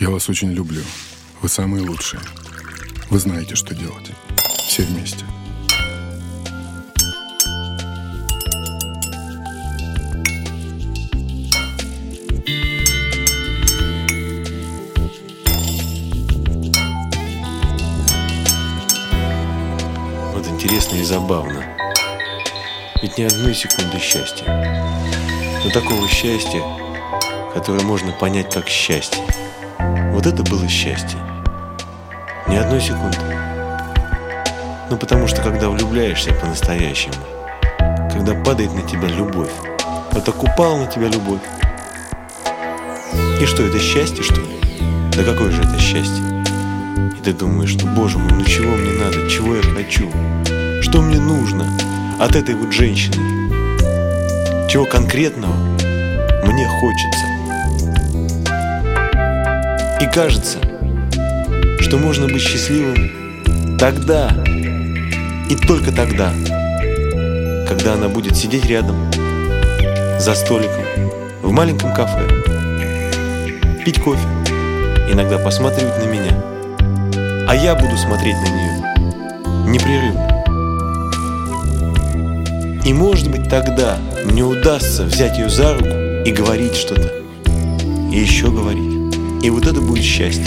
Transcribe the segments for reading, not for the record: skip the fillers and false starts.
Я вас очень люблю. Вы самые лучшие. Вы знаете, что делать. Все вместе. Вот интересно и забавно. Ведь ни одной секунды счастья. Но такого счастья, которое можно понять как счастье. Вот это было счастье. Ни одной секунды. Ну потому что когда влюбляешься по-настоящему, когда падает на тебя любовь, вот так упала на тебя любовь. И что, это счастье, что ли? Да какое же это счастье? И ты думаешь, что, боже мой, ну чего мне надо, чего я хочу, что мне нужно от этой вот женщины, чего конкретного мне хочется. И кажется, что можно быть счастливым тогда и только тогда, когда она будет сидеть рядом, за столиком, в маленьком кафе, пить кофе, иногда посматривать на меня, а я буду смотреть на нее непрерывно. И может быть тогда мне удастся взять ее за руку и говорить что-то, и еще говорить. И вот это будет счастье.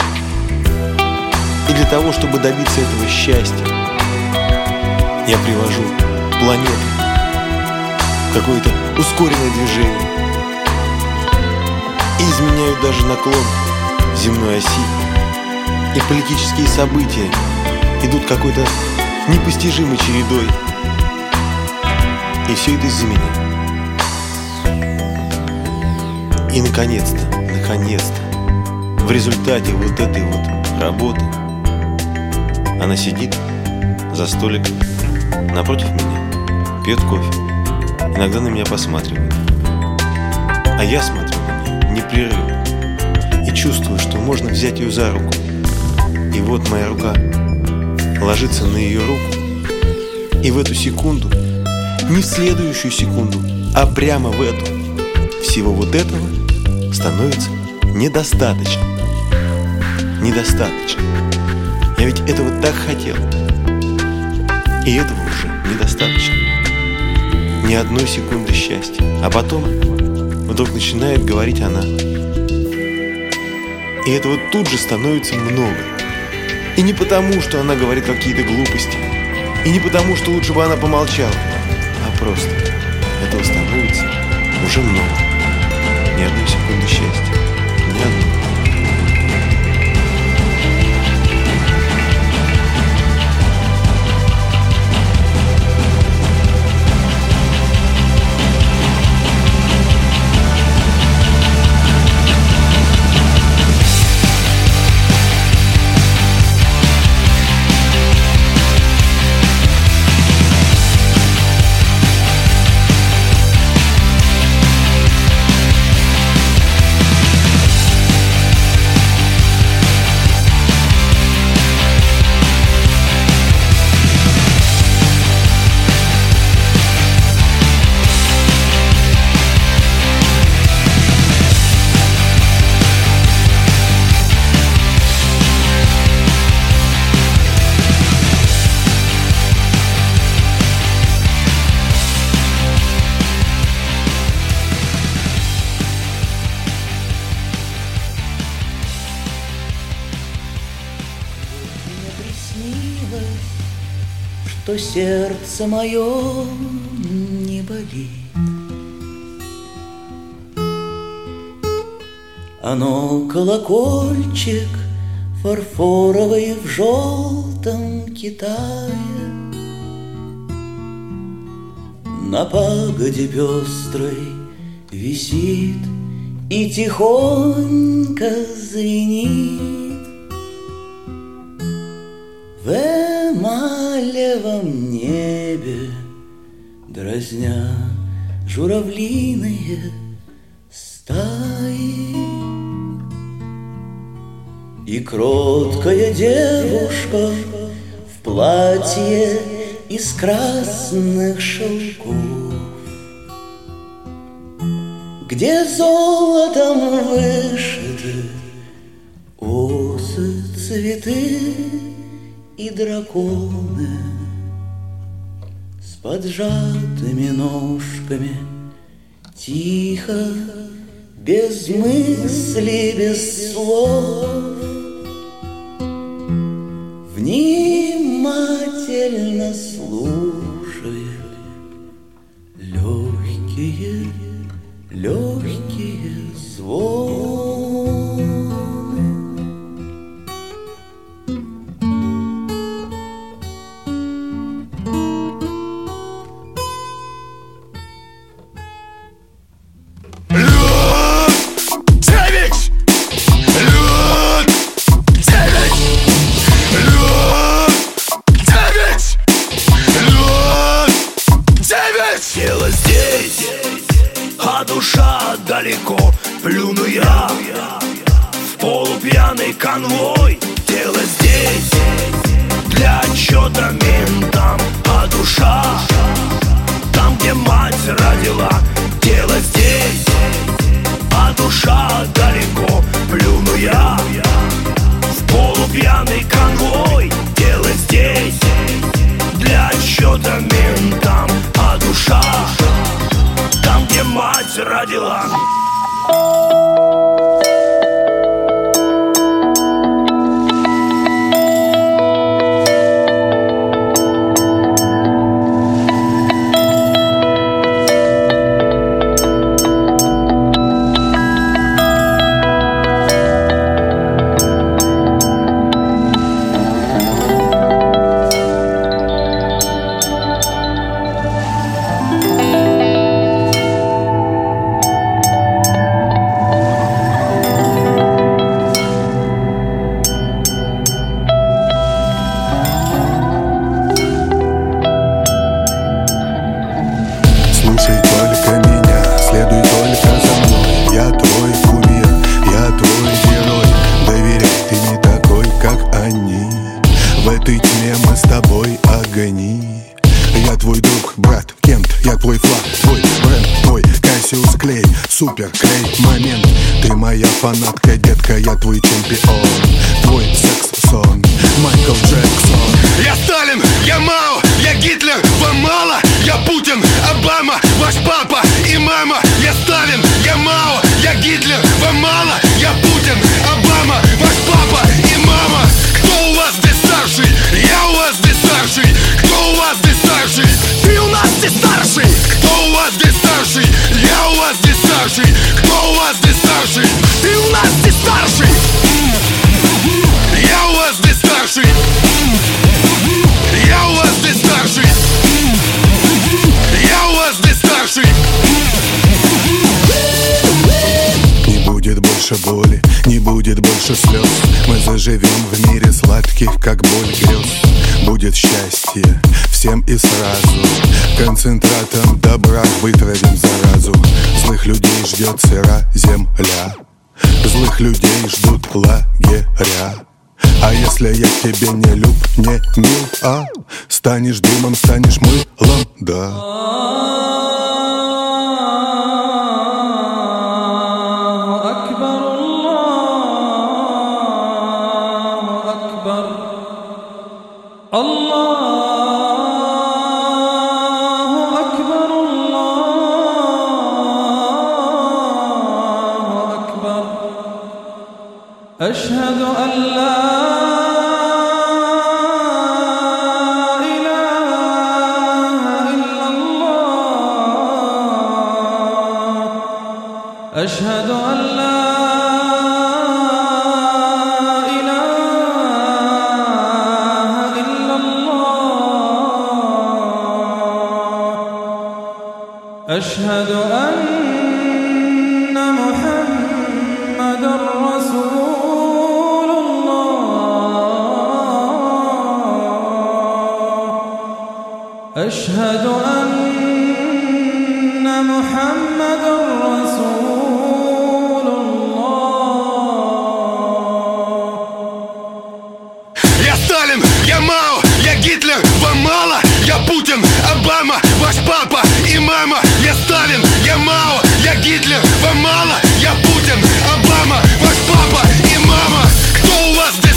И для того, чтобы добиться этого счастья, я привожу планету в какое-то ускоренное движение и изменяю даже наклон земной оси. И политические события идут какой-то непостижимой чередой. И все это из-за меня. И наконец-то в результате вот этой вот работы она сидит за столиком напротив меня, пьет кофе, иногда на меня посматривает. А я смотрю на нее непрерывно и чувствую, что можно взять ее за руку. И вот моя рука ложится на ее руку, и в эту секунду, не в следующую секунду, а прямо в эту, всего вот этого становится недостаточно. Недостаточно. Я ведь этого так хотел. И этого уже недостаточно. Ни одной секунды счастья. А потом вдруг начинает говорить она. И этого тут же становится много. И не потому, что она говорит какие-то глупости. И не потому, что лучше бы она помолчала. А просто этого становится уже много. Ни одной секунды счастья. Ни одной. Что сердце мое не болит, оно колокольчик фарфоровый в желтом Китае, на пагоде пестрой висит и тихонько звенит. В эмалевом небе, дразня журавлиные стаи, и кроткая девушка в платье из красных шелков, где золотом вышиты солнце, цветы и драконы с поджатыми ножками, тихо, без мыслей, без слов, внимательно слушая легкие, легкие звоны. Тело здесь, а душа далеко. Плюну я в полупьяный конвой. Тело здесь для отчета ментам, а душа там, где мать родила. Тело здесь, а душа далеко. Плюну я в полупьяный конвой. Тело здесь для отчета ментам, а душа там, где мать родила. Я твой друг, брат, Кент, я твой флаг, твой бренд, твой Кассиус Клей, супер клей, момент. Ты моя фанатка, детка, я твой чемпион, твой секс-сон, Майкл Джексон. Я Сталин, я Мао, я Гитлер, вам мало? Я Путин, Обама, ваш папа и мама. Я Сталин, я Мао, я Гитлер, вам мало? Я Путин, Обама, ваш папа и мама. Кто у вас здесь старший? Я у вас здесь старший. Кто у вас здесь старший? Ты у нас здесь старший. Кто у вас здесь старший? Я у вас здесь старший. Кто у вас здесь старший? Ты у нас здесь старший. Я у вас здесь старший. Я у вас здесь старший. Я у вас здесь старший. Не будет больше боли, не будет больше слез. Мы заживем в мире сладких, как боль грез. Будет счастье всем и сразу. Концентратом добра вытравим заразу. Злых людей ждет сыра земля. Злых людей ждут лагеря. А если я тебе не люб, не мил, а станешь дымом, станешь мылом, да. Аллаху акбар, Аллаху акбар. Ашхаду ан ла илаха илля Аллах. Ашхаду ан ла أشهد أن محمدًا رسول الله. أشهد أن محمدًا رسول الله. يا ستالين يا ماو يا هتلر ومالا يا بوتين أوباما ваш папа и мама. Я Сталин, я Мао, я Гитлер, вам мало? Я Путин, Обама, ваш папа и мама. Кто у вас здесь?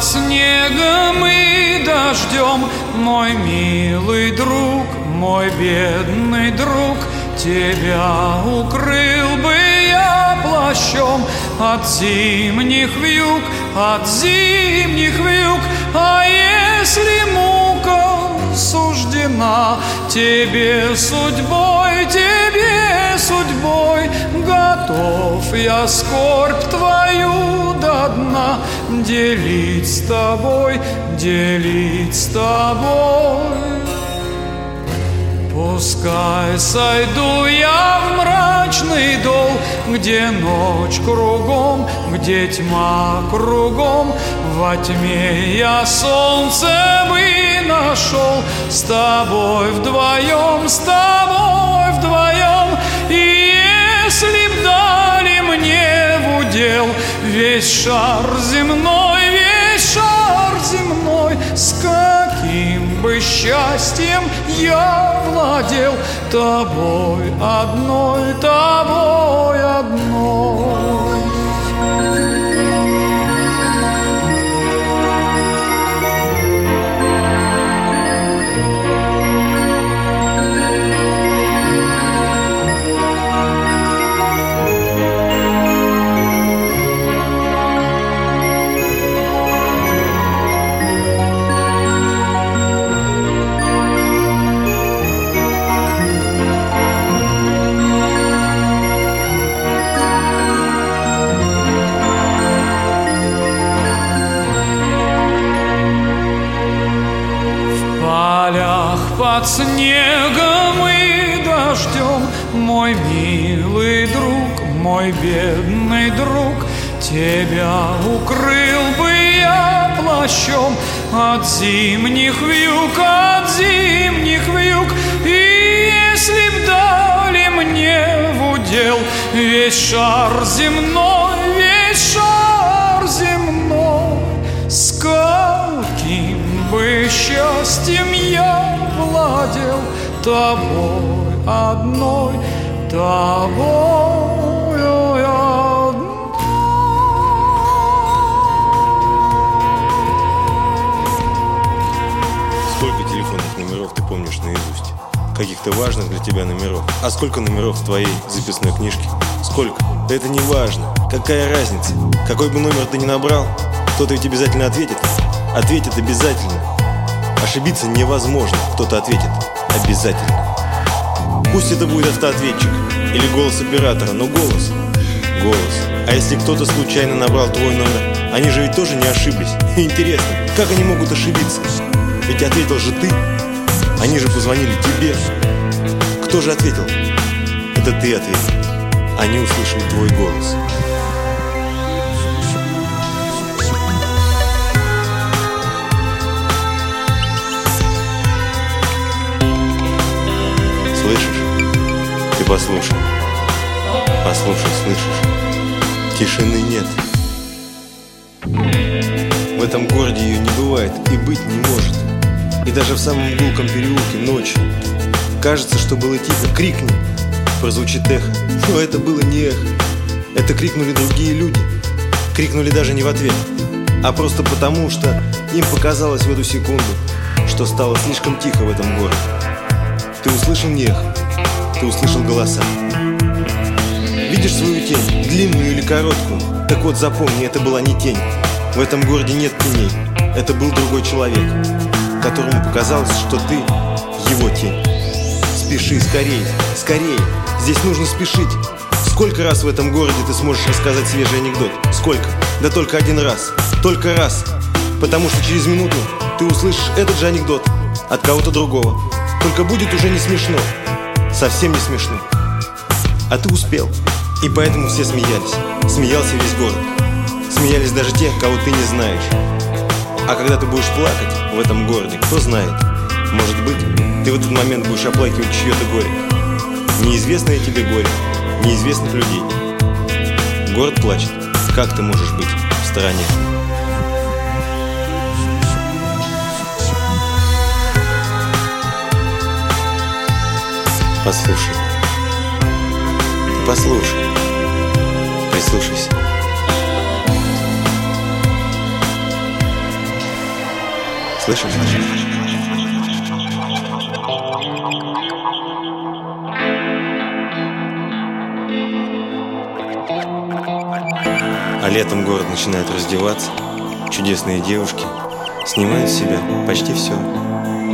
под снегом и дождем. Мой милый друг, мой бедный друг, тебя укрыл бы я плащом от зимних вьюг, от зимних вьюг. А если мука суждена тебе судьбой, тебе судьбой, готов я скорбь твою до дна делить с тобой, делить с тобой. Пускай сойду я в мрачный дол, где ночь кругом, где тьма кругом. Во тьме я солнцем и нашел, с тобой вдвоем, с тобой вдвоем. И если б дали мне в удел весь шар земной, весь шар земной, каким бы счастьем я владел, тобой одной, тобой одной. Под снегом и дождем, мой милый друг, мой бедный друг, тебя укрыл бы я плащом от зимних вьюг, и если б дали мне в удел весь шар земной, весь шар земной, с каким бы счастьем я владел, тобой одной, тобой одной. Сколько телефонных номеров ты помнишь наизусть? Каких-то важных для тебя номеров? А сколько номеров в твоей записной книжке? Сколько? Да это не важно. Какая разница? Какой бы номер ты ни набрал, кто-то ведь обязательно ответит. Ответит обязательно. Ошибиться невозможно, кто-то ответит обязательно. Пусть это будет автоответчик или голос оператора, но голос, голос. А если кто-то случайно набрал твой номер, они же ведь тоже не ошиблись. Интересно, как они могут ошибиться? Ведь ответил же ты, они же позвонили тебе. Кто же ответил? Это ты ответил. Они услышали твой голос. Послушай, послушай, слышишь? Тишины нет. В этом городе ее не бывает и быть не может. И даже в самом гулком переулке ночью кажется, что было тихо. Крикни, прозвучит эхо. Но это было не эхо. Это крикнули другие люди. Крикнули даже не в ответ, а просто потому, что им показалось в эту секунду, что стало слишком тихо в этом городе. Ты услышал не эхо? Ты услышал голоса. Видишь свою тень, длинную или короткую? Так вот запомни, это была не тень. В этом городе нет теней. Это был другой человек, которому показалось, что ты его тень. Спеши, скорее, скорее. Здесь нужно спешить. Сколько раз в этом городе ты сможешь рассказать свежий анекдот? Сколько? Да только один раз. Только раз. Потому что через минуту ты услышишь этот же анекдот от кого-то другого. Только будет уже не смешно. Совсем не смешно. А ты успел. И поэтому все смеялись. Смеялся весь город. Смеялись даже те, кого ты не знаешь. А когда ты будешь плакать в этом городе, кто знает, может быть, ты в этот момент будешь оплакивать чье-то горе. Неизвестное тебе горе неизвестных людей. Город плачет. Как ты можешь быть в стороне? Послушай, послушай, прислушайся. Слышишь? А летом город начинает раздеваться. Чудесные девушки снимают с себя почти все.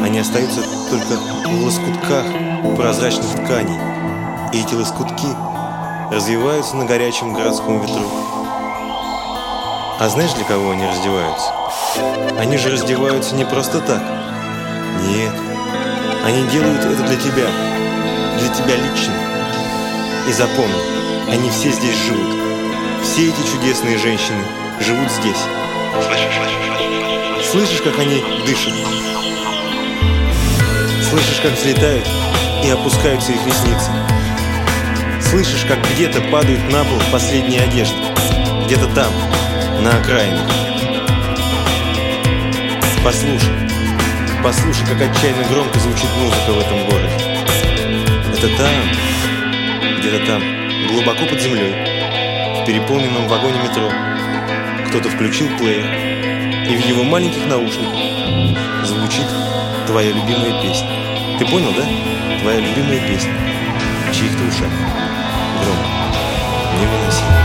Они остаются только в лоскутках прозрачных тканей. И эти лоскутки развиваются на горячем городском ветру. А знаешь, для кого они раздеваются? Они же раздеваются не просто так. Нет. Они делают это для тебя. Для тебя лично. И запомни, они все здесь живут. Все эти чудесные женщины живут здесь. Слышишь, как они дышат? Слышишь, как взлетают и опускаются их ресницы? Слышишь, как где-то падают на пол последние одежды? Где-то там, на окраине. Послушай, послушай, как отчаянно громко звучит музыка в этом городе. Это там, где-то там, глубоко под землей, в переполненном вагоне метро, кто-то включил плеер, и в его маленьких наушниках звучит твоя любимая песня. Ты понял, да? Твоя любимая песня. В чьих-то ушах. Громко. Невыносимо.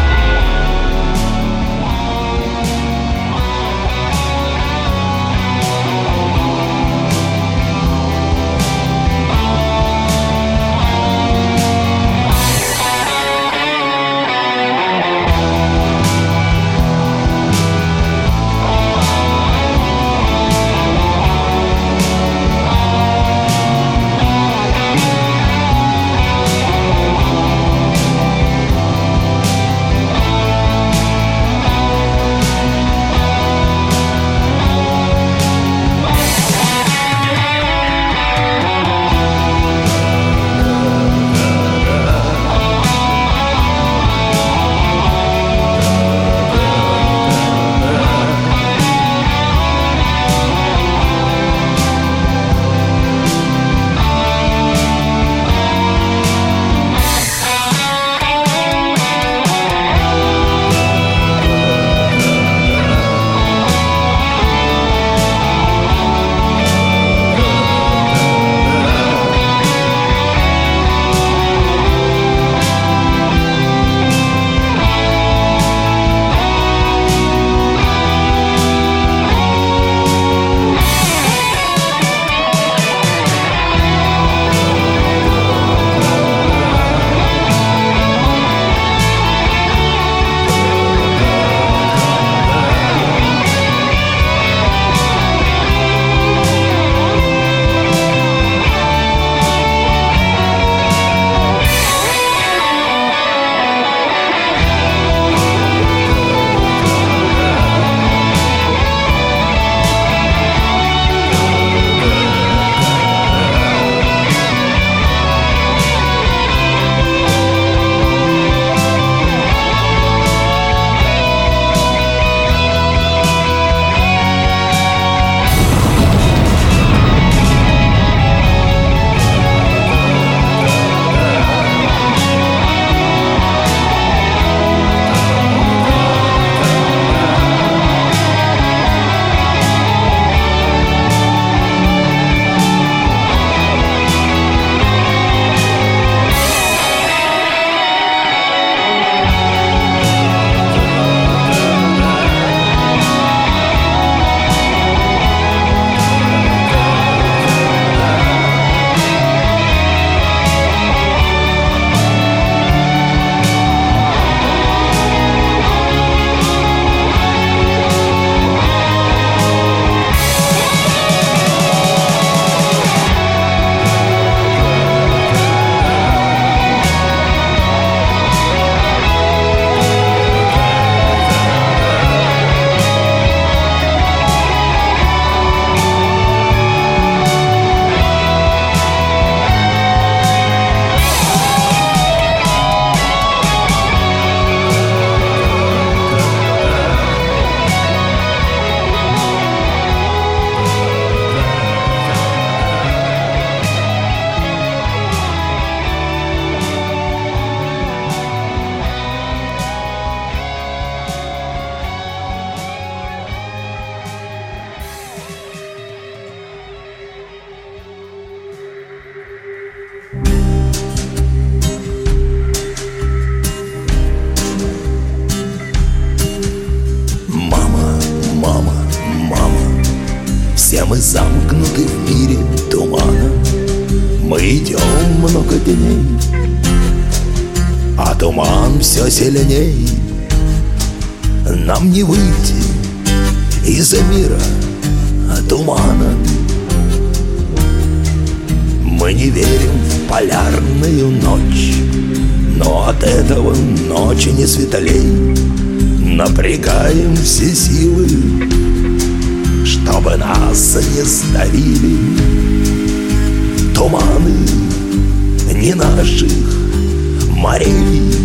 Все мы замкнуты в мире тумана. Мы идем много дней, а туман все сильней. Нам не выйти из-за мира тумана. Мы не верим в полярную ночь, но от этого ночи не светлей. Напрягаем все силы, чтобы нас не сдавили туманы не наших морей.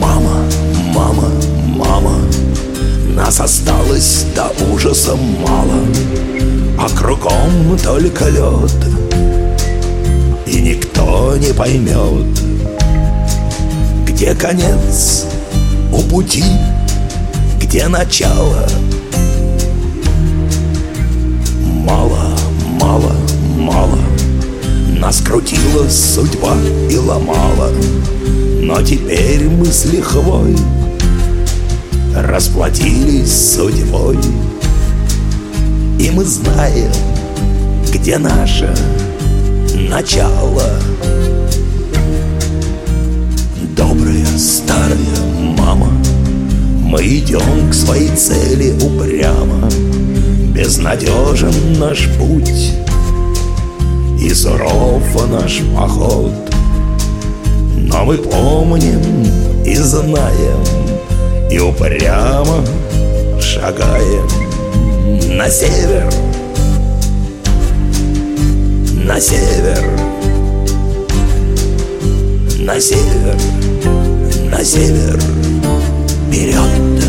Мама, мама, мама, нас осталось до ужаса мало, а кругом только лед, и никто не поймет, где конец у пути, где начало. Мало, мало, мало, нас крутила судьба и ломала, но теперь мы с лихвой расплатились с судьбой, и мы знаем, где наше начало. Добрая старая мама, мы идем к своей цели упрямо. Безнадежен наш путь и суров наш поход, но мы помним и знаем, и упрямо шагаем на север, на север, на север, на север, вперед.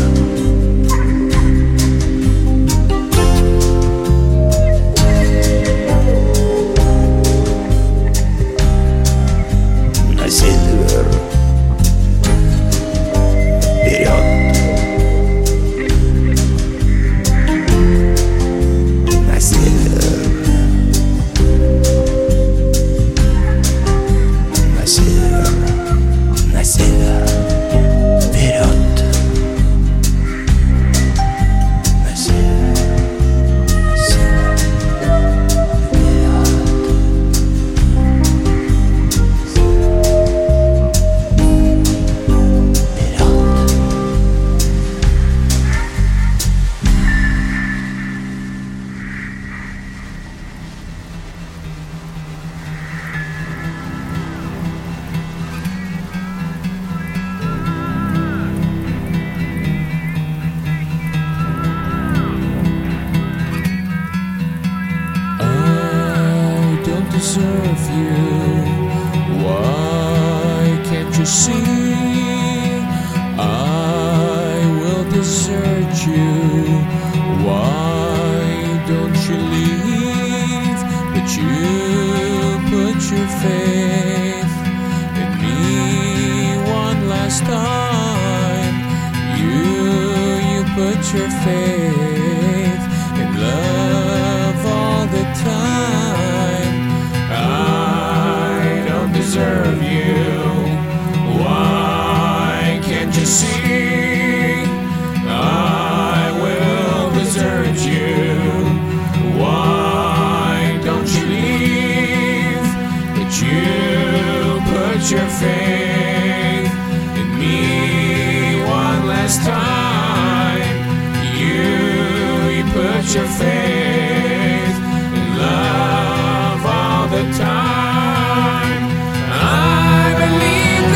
I believe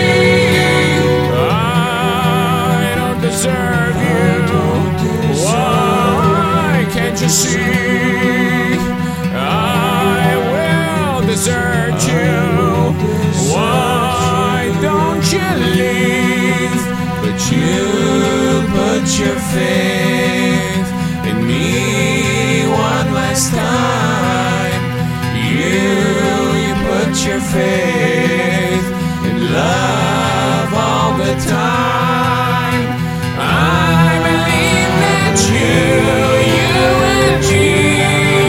that you, you and Jesus.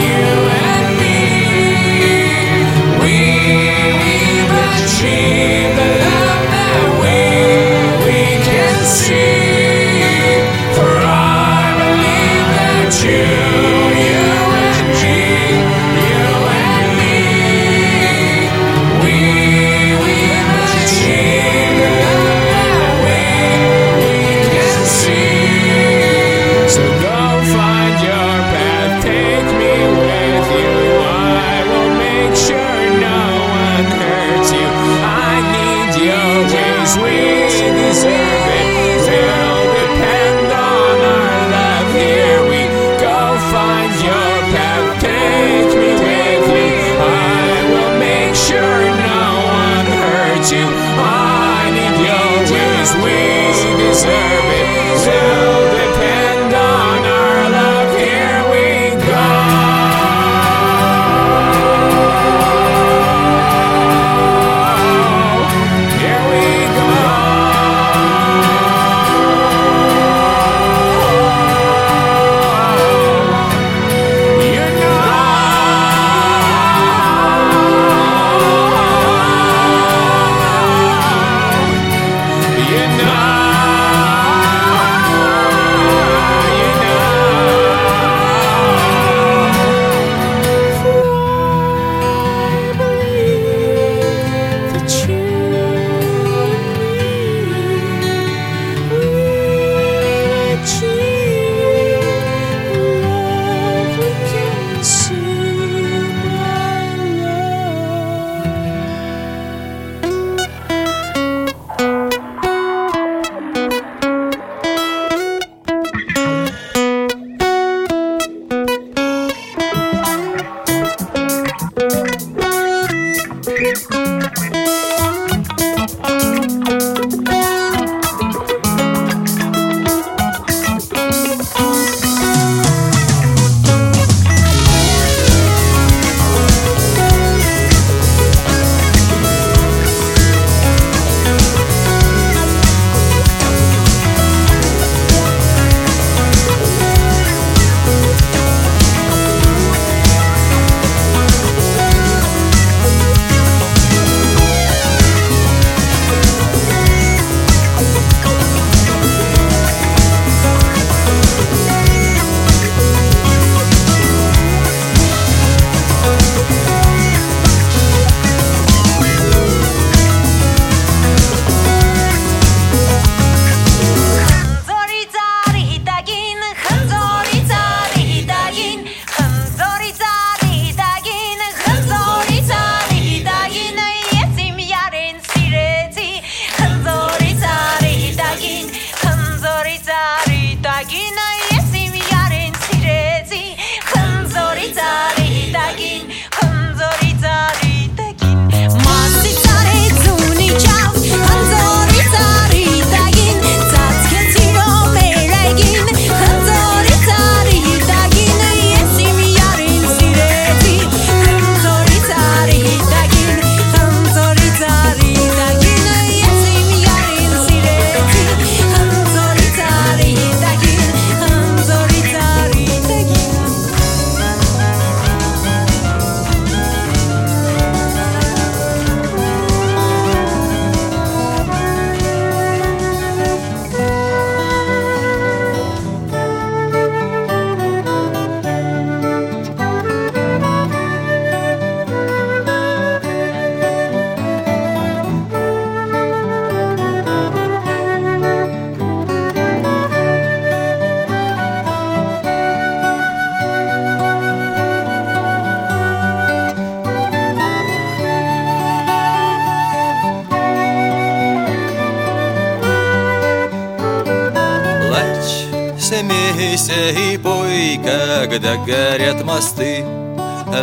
смейся и пой, когда горят мосты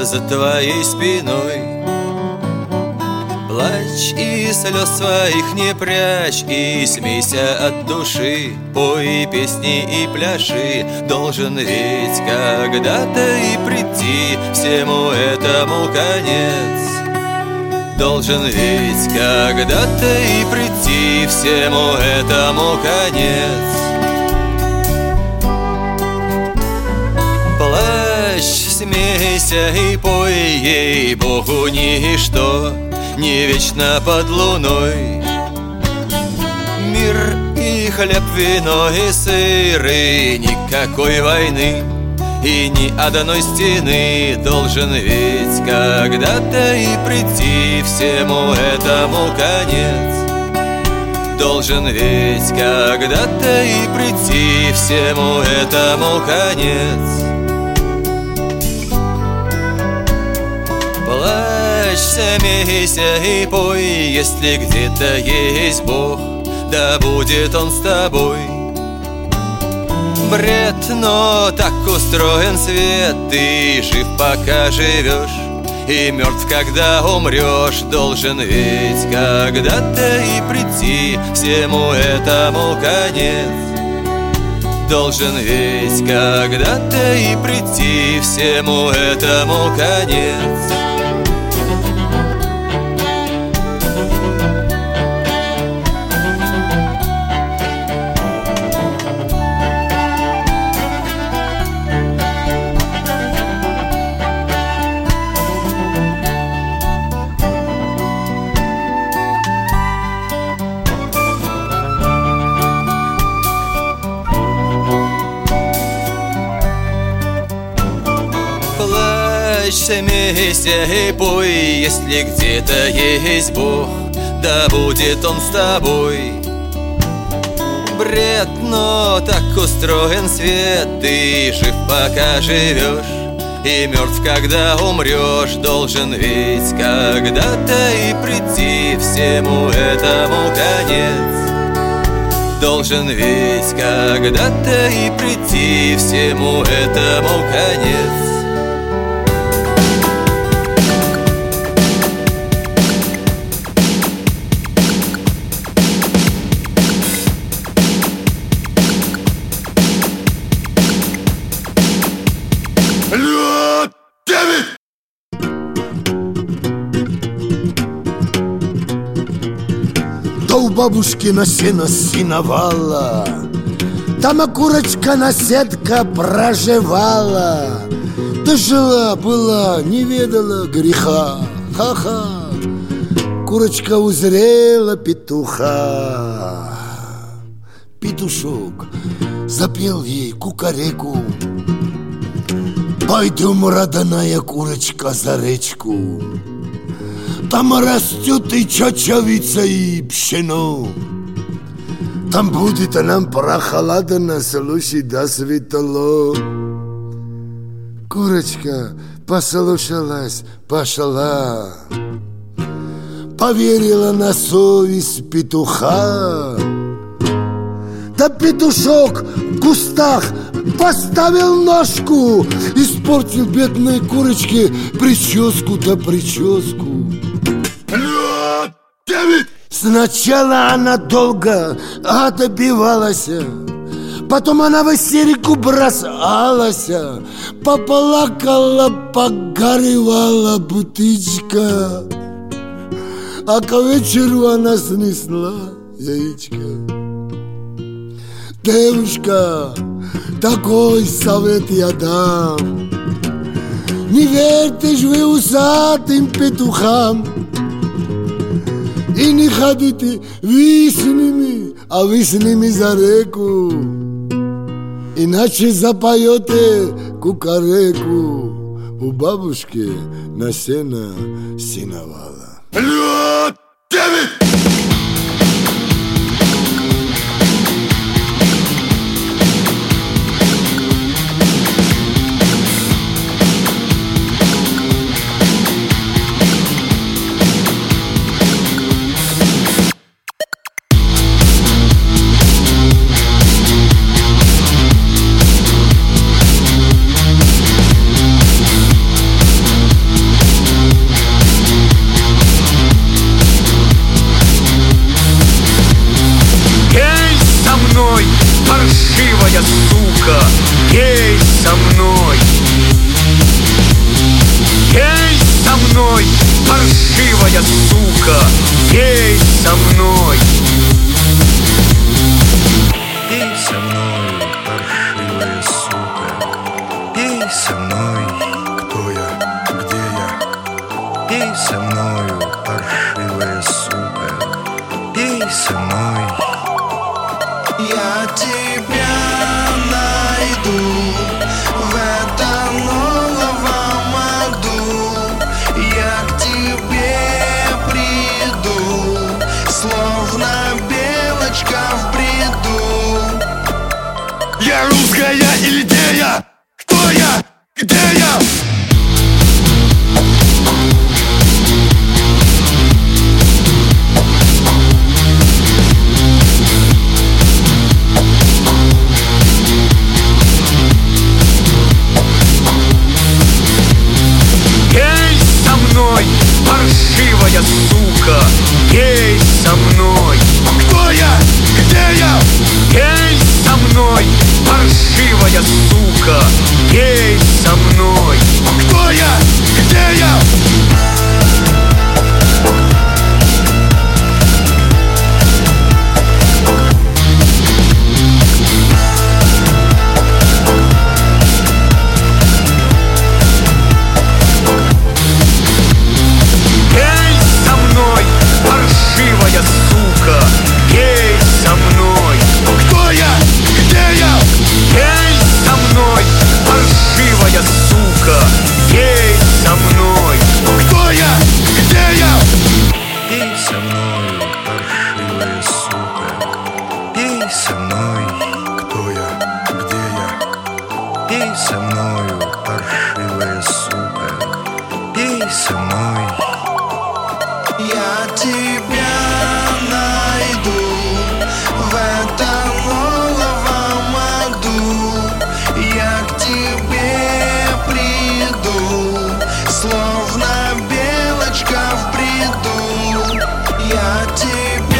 за твоей спиной. Плачь и слез своих не прячь, и смейся от души, пой песни и пляши. Должен ведь когда-то и прийти всему этому конец. Должен ведь когда-то и прийти всему этому конец. Смейся и пой, ей-богу, ничто не вечно под луной. Мир и хлеб, вино и сыр, и никакой войны, и ни одной стены. Должен ведь когда-то и прийти всему этому конец. Должен ведь когда-то и прийти всему этому конец. Смейся и пой, если где-то есть Бог, да будет Он с тобой. Бред, но так устроен свет, ты жив, пока живешь, и мертв, когда умрешь. Должен ведь когда-то и прийти всему этому конец. Должен ведь когда-то и прийти всему этому конец. Смейся и пой, если где-то есть Бог, да будет Он с тобой. Бред, но так устроен свет, ты жив, пока живешь, и мертв, когда умрешь. Должен ведь когда-то и прийти всему этому конец. Должен ведь когда-то и прийти всему этому конец. Лёд 9! Да у бабушки на сено синовала, там окурочка наседка проживала. Да жила, была, не ведала греха, ха-ха. Курочка узрела петуха. Петушок запел ей кукареку: пойдем, родная курочка, за речку, там растет и чечевица, и пшено. Там будет нам прохладно, слушай, да светло. Курочка послушалась, пошла, поверила на совесть петуха. Да петушок в кустах поставил ножку, испортил бедной курочке прическу, да прическу. Сначала она долго добивалась, потом она в истерику бросалась, поплакала, погоревала бутычка, а к вечеру она снесла яичко. Девушка, такой совет я дам: не верьте ж вы усатым петухам, и не ходите вы с ними, а вы с ними за реку, иначе запоете кукареку. У бабушки на сено синовала. Лёд 9! со мной. Пей со мной, паршивая сука. Пей со мной, кто я, где я. Пей со мною, паршивая сука. Пей со мной. Я тебя найду в этом новом аду. Я к тебе приду, словно белочка в бреду. Я русская или гея? Кто я? Где я? Паршивая сука, пей со мной. Кто я? Где я? Пей со мной, паршивая сука, пей со мной. Кто я? Где я? Пей со мною, паршивая сука, пей со мной. Я тебя найду в этом новом аду. Я к тебе приду, словно белочка в бреду. Я тебя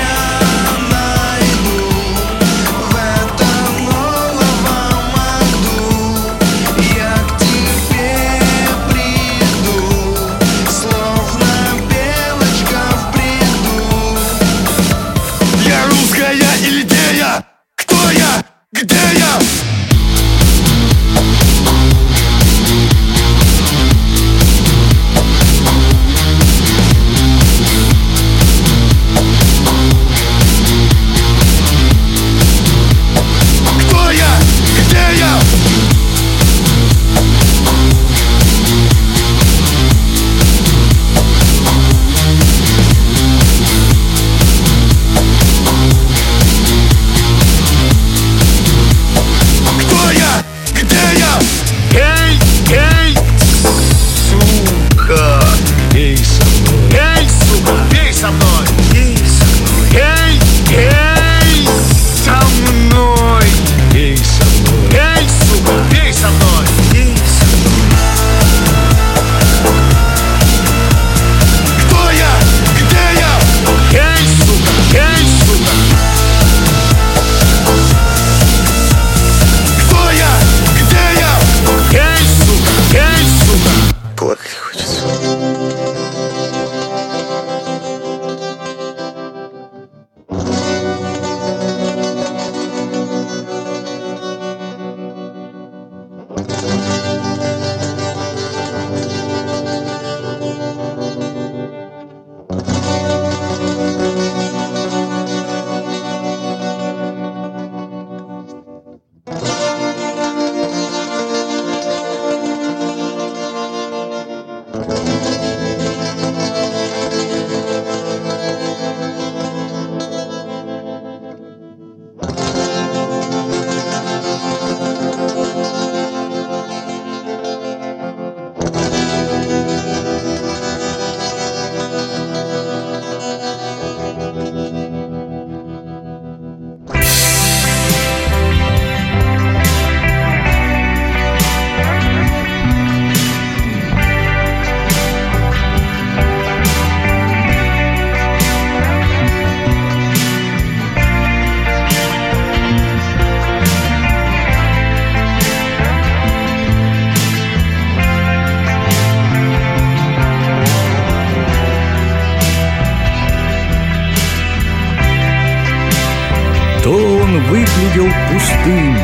он выглядел пустым,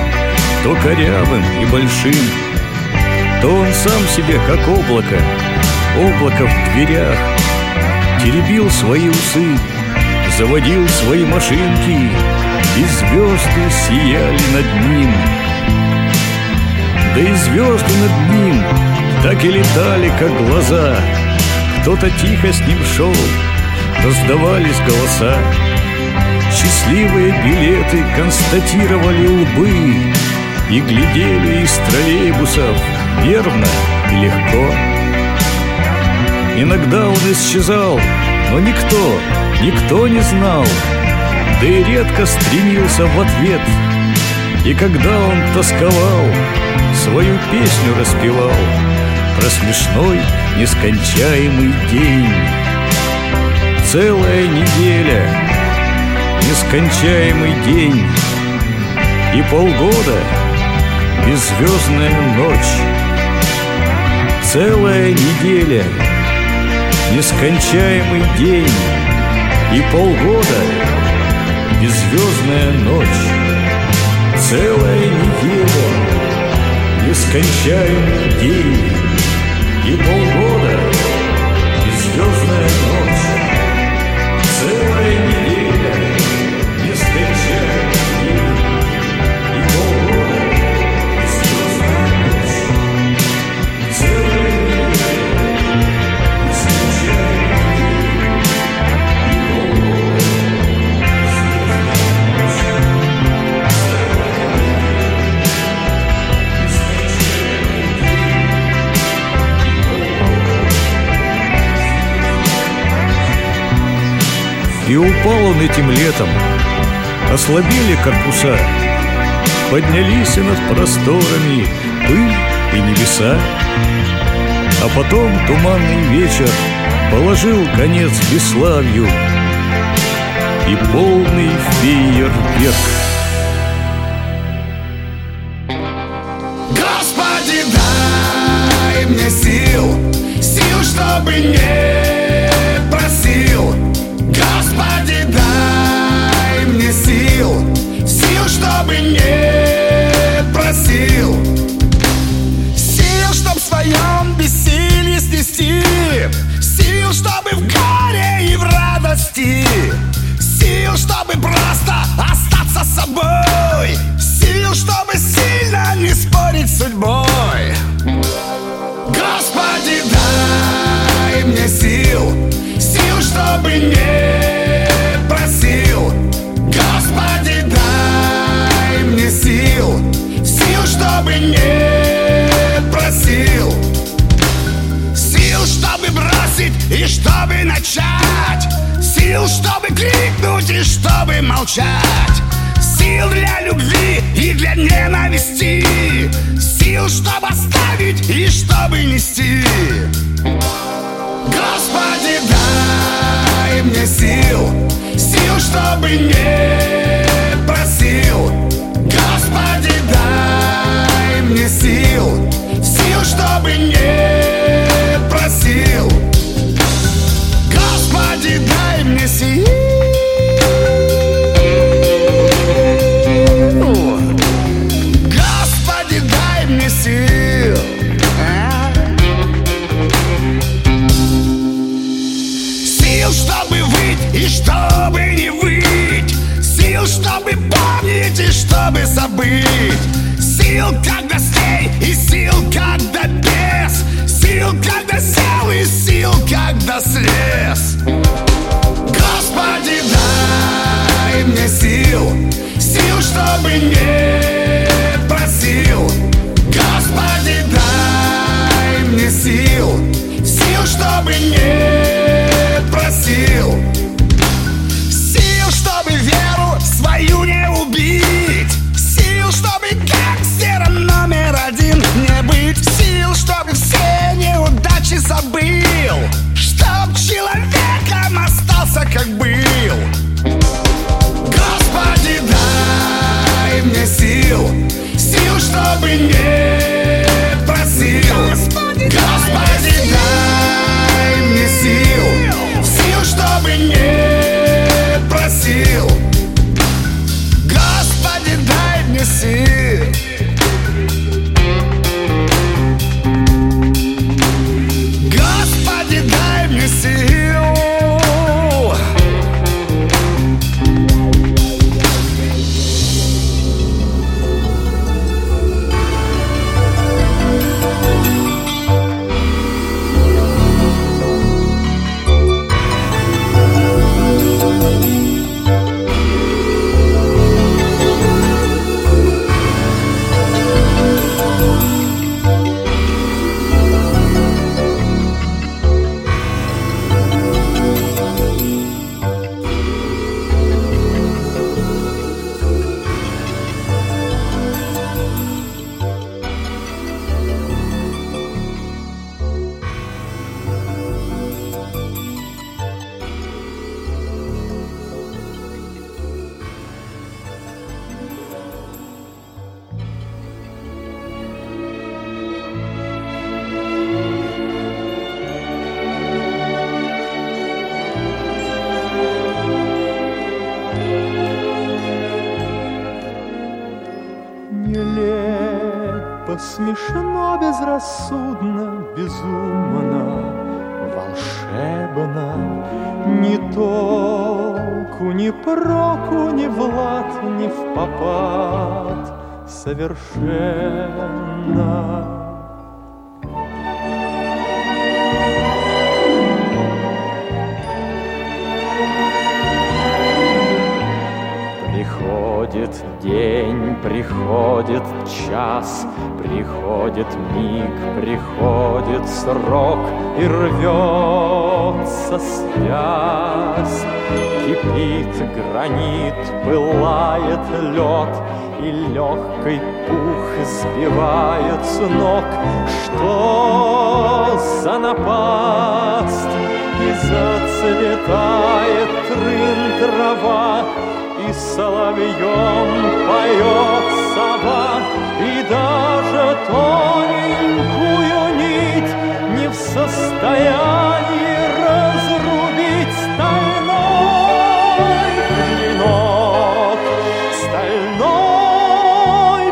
то корявым и большим, то он сам себе как облако, облако в дверях, теребил свои усы, заводил свои машинки, и звезды сияли над ним. Да и звезды над ним так и летали, как глаза. Кто-то тихо с ним шел, раздавались голоса. Счастливые билеты констатировали лбы и глядели из троллейбусов верно и легко. Иногда он исчезал, но никто не знал, да и редко стремился в ответ. И когда он тосковал, свою песню распевал про смешной нескончаемый день. Целая неделя, нескончаемый день, и полгода, беззвездная ночь. Целая неделя, нескончаемый день, и полгода, беззвездная ночь. Целая неделя, нескончаемый день, и полгода, беззвездная ночь. Целая неделя, нескончаемый день, и полгода, беззвездная ночь. Целая неделя, нескончаемый день, и полгода, беззвездная ночь. И упал он этим летом, ослабели корпуса, поднялись и над просторами пыль и небеса. А потом туманный вечер положил конец бесславью, и полный фейерверк. Господи, дай мне сил, чтобы не просил. Господи, дай мне сил, чтобы не просил. Сил, чтоб в своем бессилии снести, сил, чтобы в горе и в радости, сил, чтобы просто остаться собой, сил, чтобы сильно не спорить с судьбой. Господи, дай мне сил, чтобы не просил. Господи, дай мне сил, чтобы не просил. Сил, чтобы бросить и чтобы начать, сил, чтобы крикнуть и чтобы молчать, сил для любви и для ненависти, сил, чтобы оставить и чтобы нести. Господи, дай мне сил, чтобы не просил. Господи, дай мне сил, чтобы не просил. Господи, дай мне сил. Господи, дай мне сил. Чтобы выть и чтобы не выть, сил, чтобы помнить и чтобы забыть, сил, когда с ней и сил, когда без, сил, когда сел и сил, когда слез. Господи, дай мне сил, чтобы не просил. Господи, дай мне сил, чтобы не просил. Сил, чтобы веру свою не убить, сил, чтобы гангстером номер один не быть, сил, чтобы все неудачи забыл, чтоб человек Совершенно безрассудно, безумно, волшебно, ни толку, ни проку, ни в лад, ни в попад, совершенно. Приходит день, приходит час, приходит миг, приходит срок, и рвется связь. Кипит гранит, пылает лед, и легкий пух сбивает с ног. Что за напасть? И зацветает трын трава, и соловьем поет сова, и даже тоненькую нить не в состоянии разрубить стальной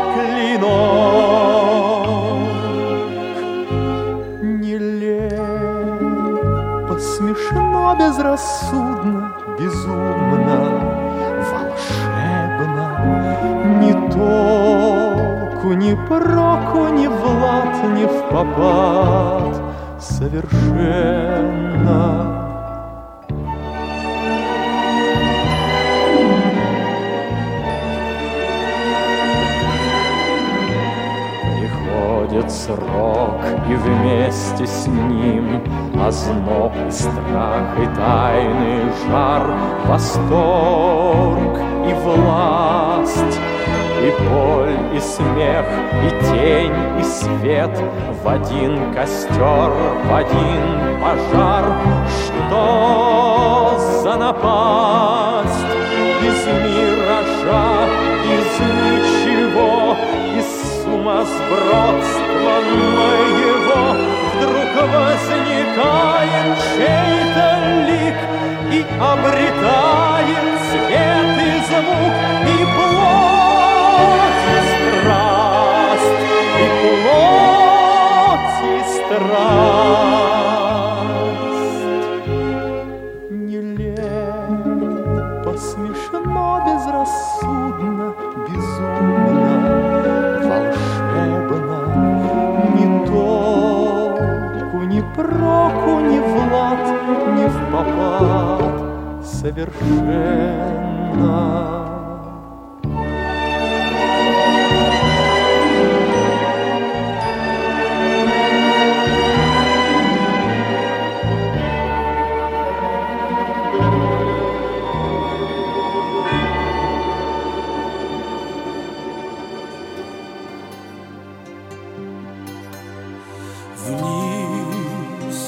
клинок. Нелепо, смешно, безрассудно, безумно, ни толку, ни проку, ни в лад, ни в попад, совершенно. Приходит срок, и вместе с ним озноб, и страх, и тайный жар, восторг и власть, и боль, и смех, и тень, и свет, в один костер, в один пожар. Что за напасть? Из миража, из ничего, из сумасбродства моего вдруг возникает чей-то лик и обретает свет и звук, и плоть и страсть. Нелепо, смешно, безрассудно, безумно, волшебно, ни толку, ни проку, ни в лад, ни в попад, совершенно. Вниз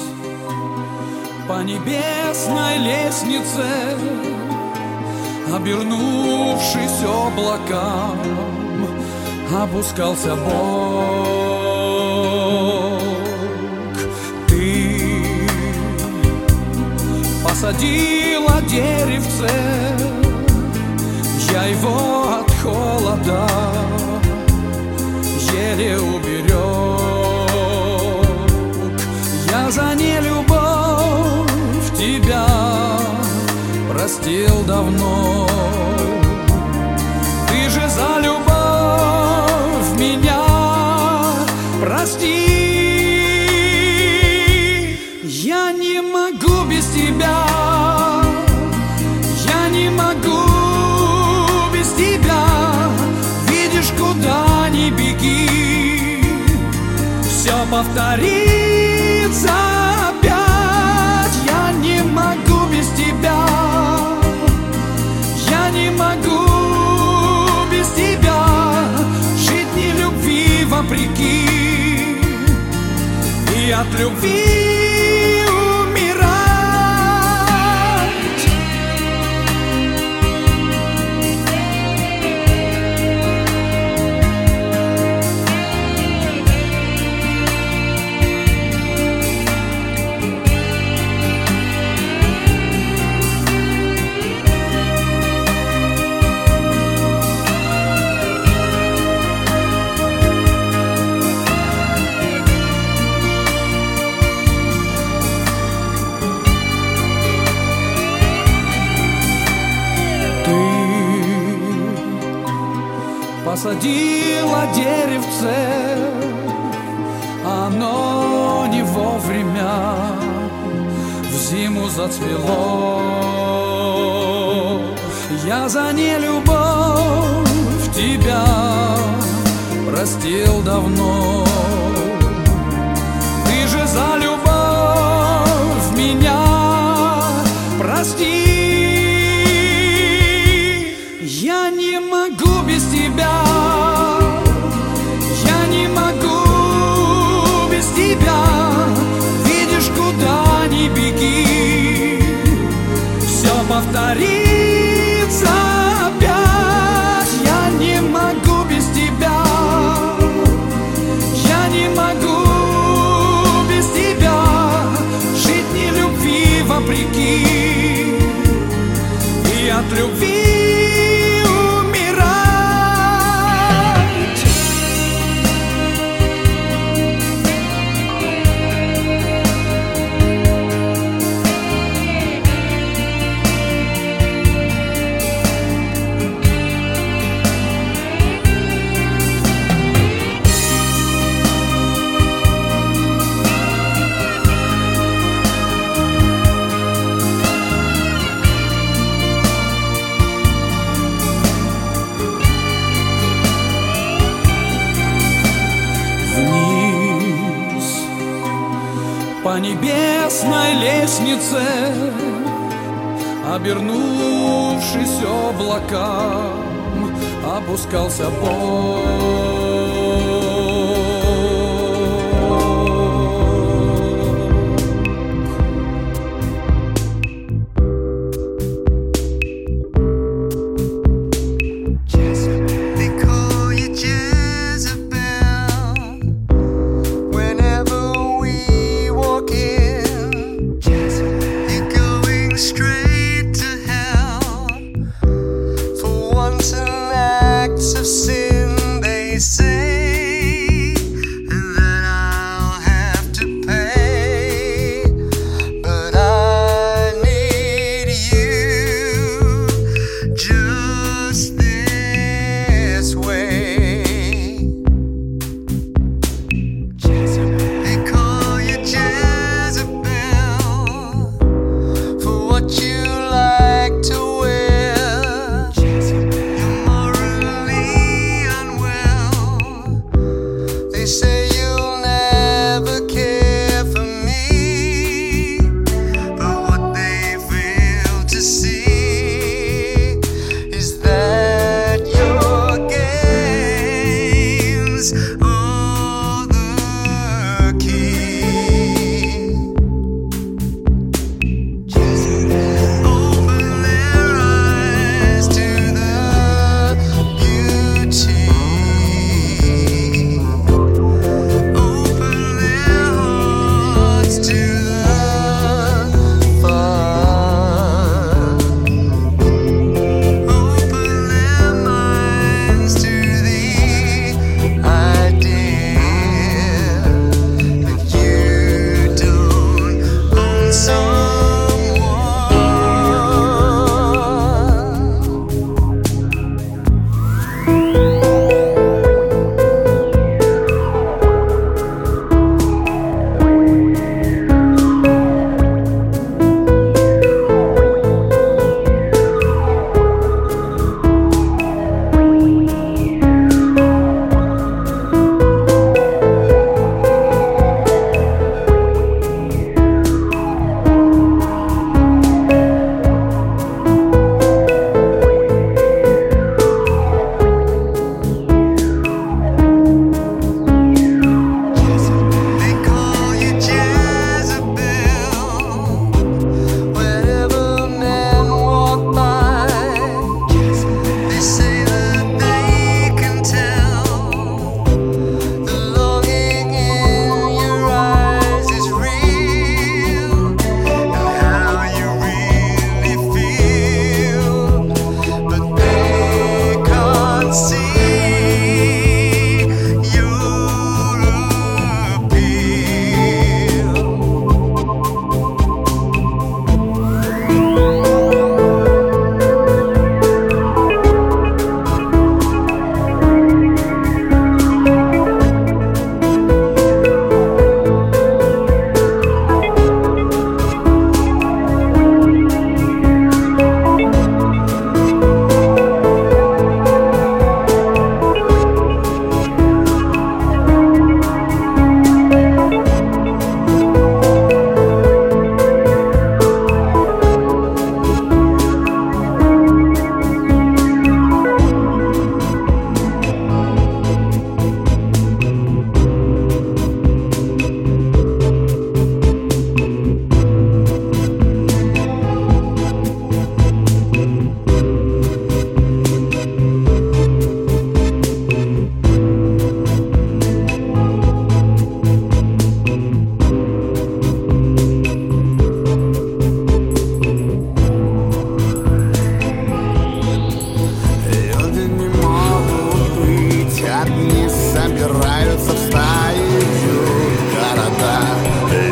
по небесной лестнице, обернувшись облаком, опускался Бог. Ты посадила деревце, я его от холода еле уберег. За нелюбовь тебя простил давно, ты же за любовь меня прости. Я не могу без тебя, я не могу без тебя. Видишь, куда ни беги, все повтори опять. Я не могу без тебя, я не могу без тебя. Жить не любви вопреки, и от любви посадила деревце, оно не вовремя в зиму зацвело. Я за нелюбовь тебя простил давно, ты же за любовь меня прости. Повторится опять, я не могу без тебя, я не могу без тебя, жить не любви вопреки, и от любви по небесной лестнице, обернувшись облаком, опускался Sin, they say.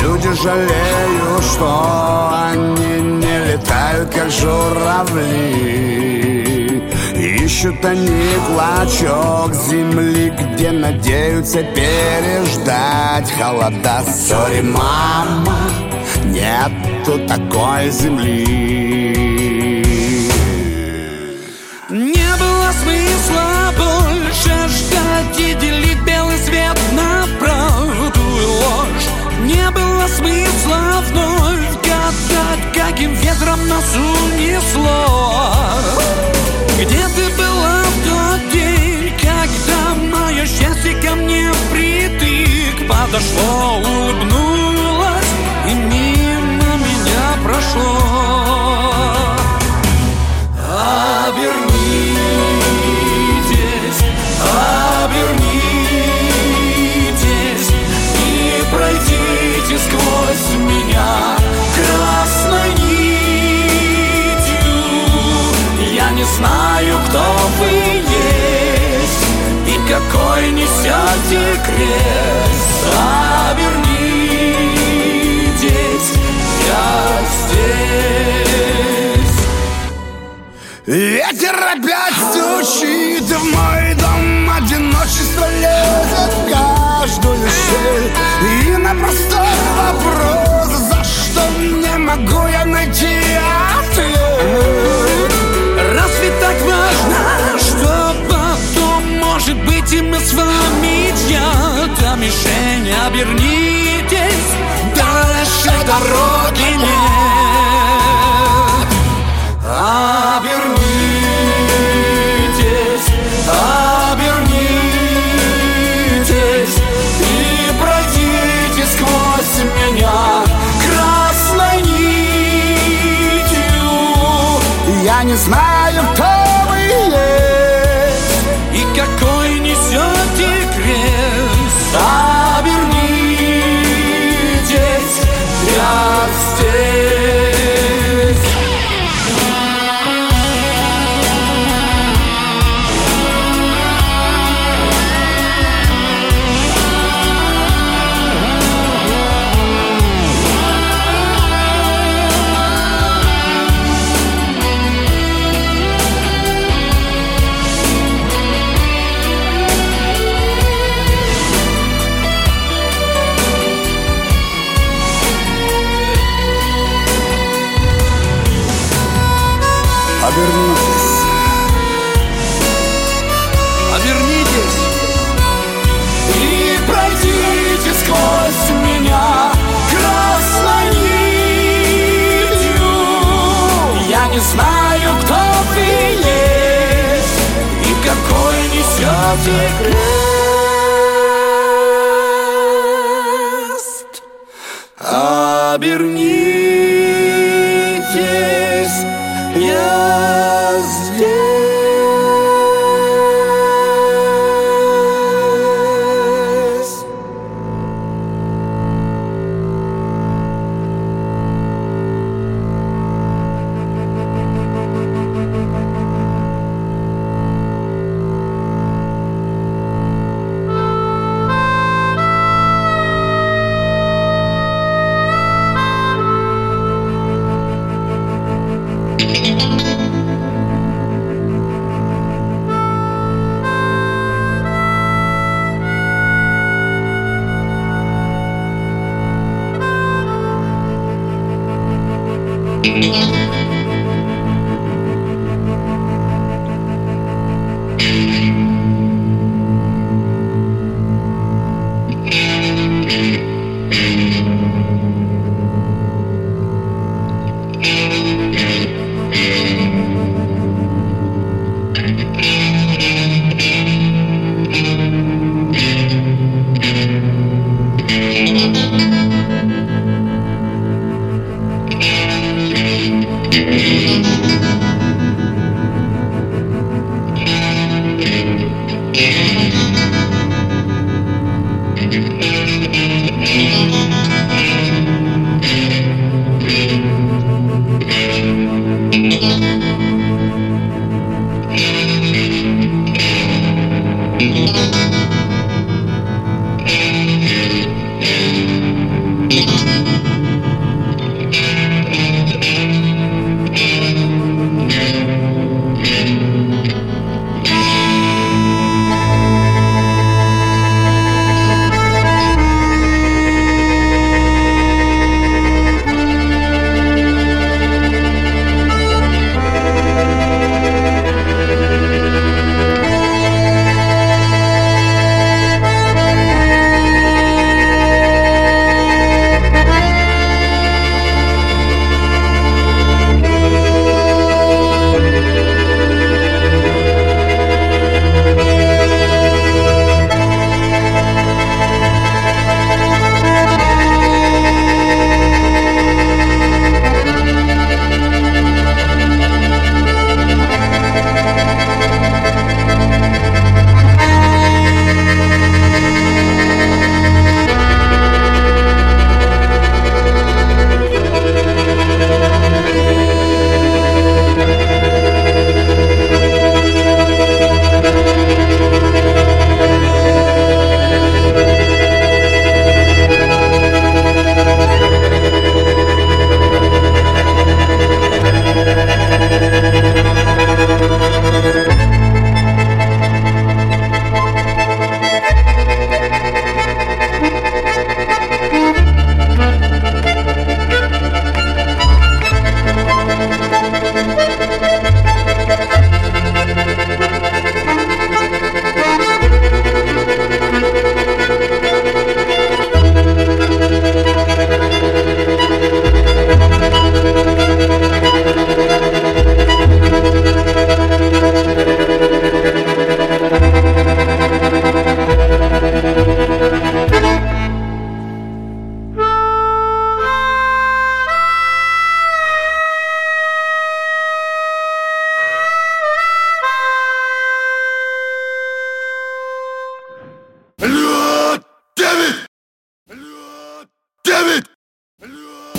Люди жалеют, что они не летают, как журавли. Ищут они клочок земли, где надеются переждать холода. Сори, мама, нету такой земли. Не было смысла больше ждать и делить белый свет на правду и ложь. Не было смысла вновь гадать, каким ветром нас унесло. Где ты была в тот день, когда мое счастье ко мне впритык подошло, улыбнулось и мимо меня прошло? Обернитесь, обернитесь и пройдите сквозь меня красной нитью. Я не знаю, кто вы есть и какой несете крест. Обернитесь, я здесь. Ветер опять стучит в мой дом, одиночество лезет в каждую щель. И на простой вопрос, за что не могу я найти ответ. Разве так важно, что потом, может быть, и мы с вами чья-то мишень? Обернитесь, дальше дороги нет. Обернитесь, обернитесь и пройдите сквозь меня красной нитью. Я не знаю, кто вы есть и какой несете крест. Обернитесь, я здесь. Обернитесь. Обернитесь и пройдите сквозь меня красной нитью. Я не знаю, кто ты есть и какой несете крест. Обернитесь, я здесь.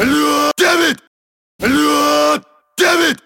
Лёд 9! Лёд 9!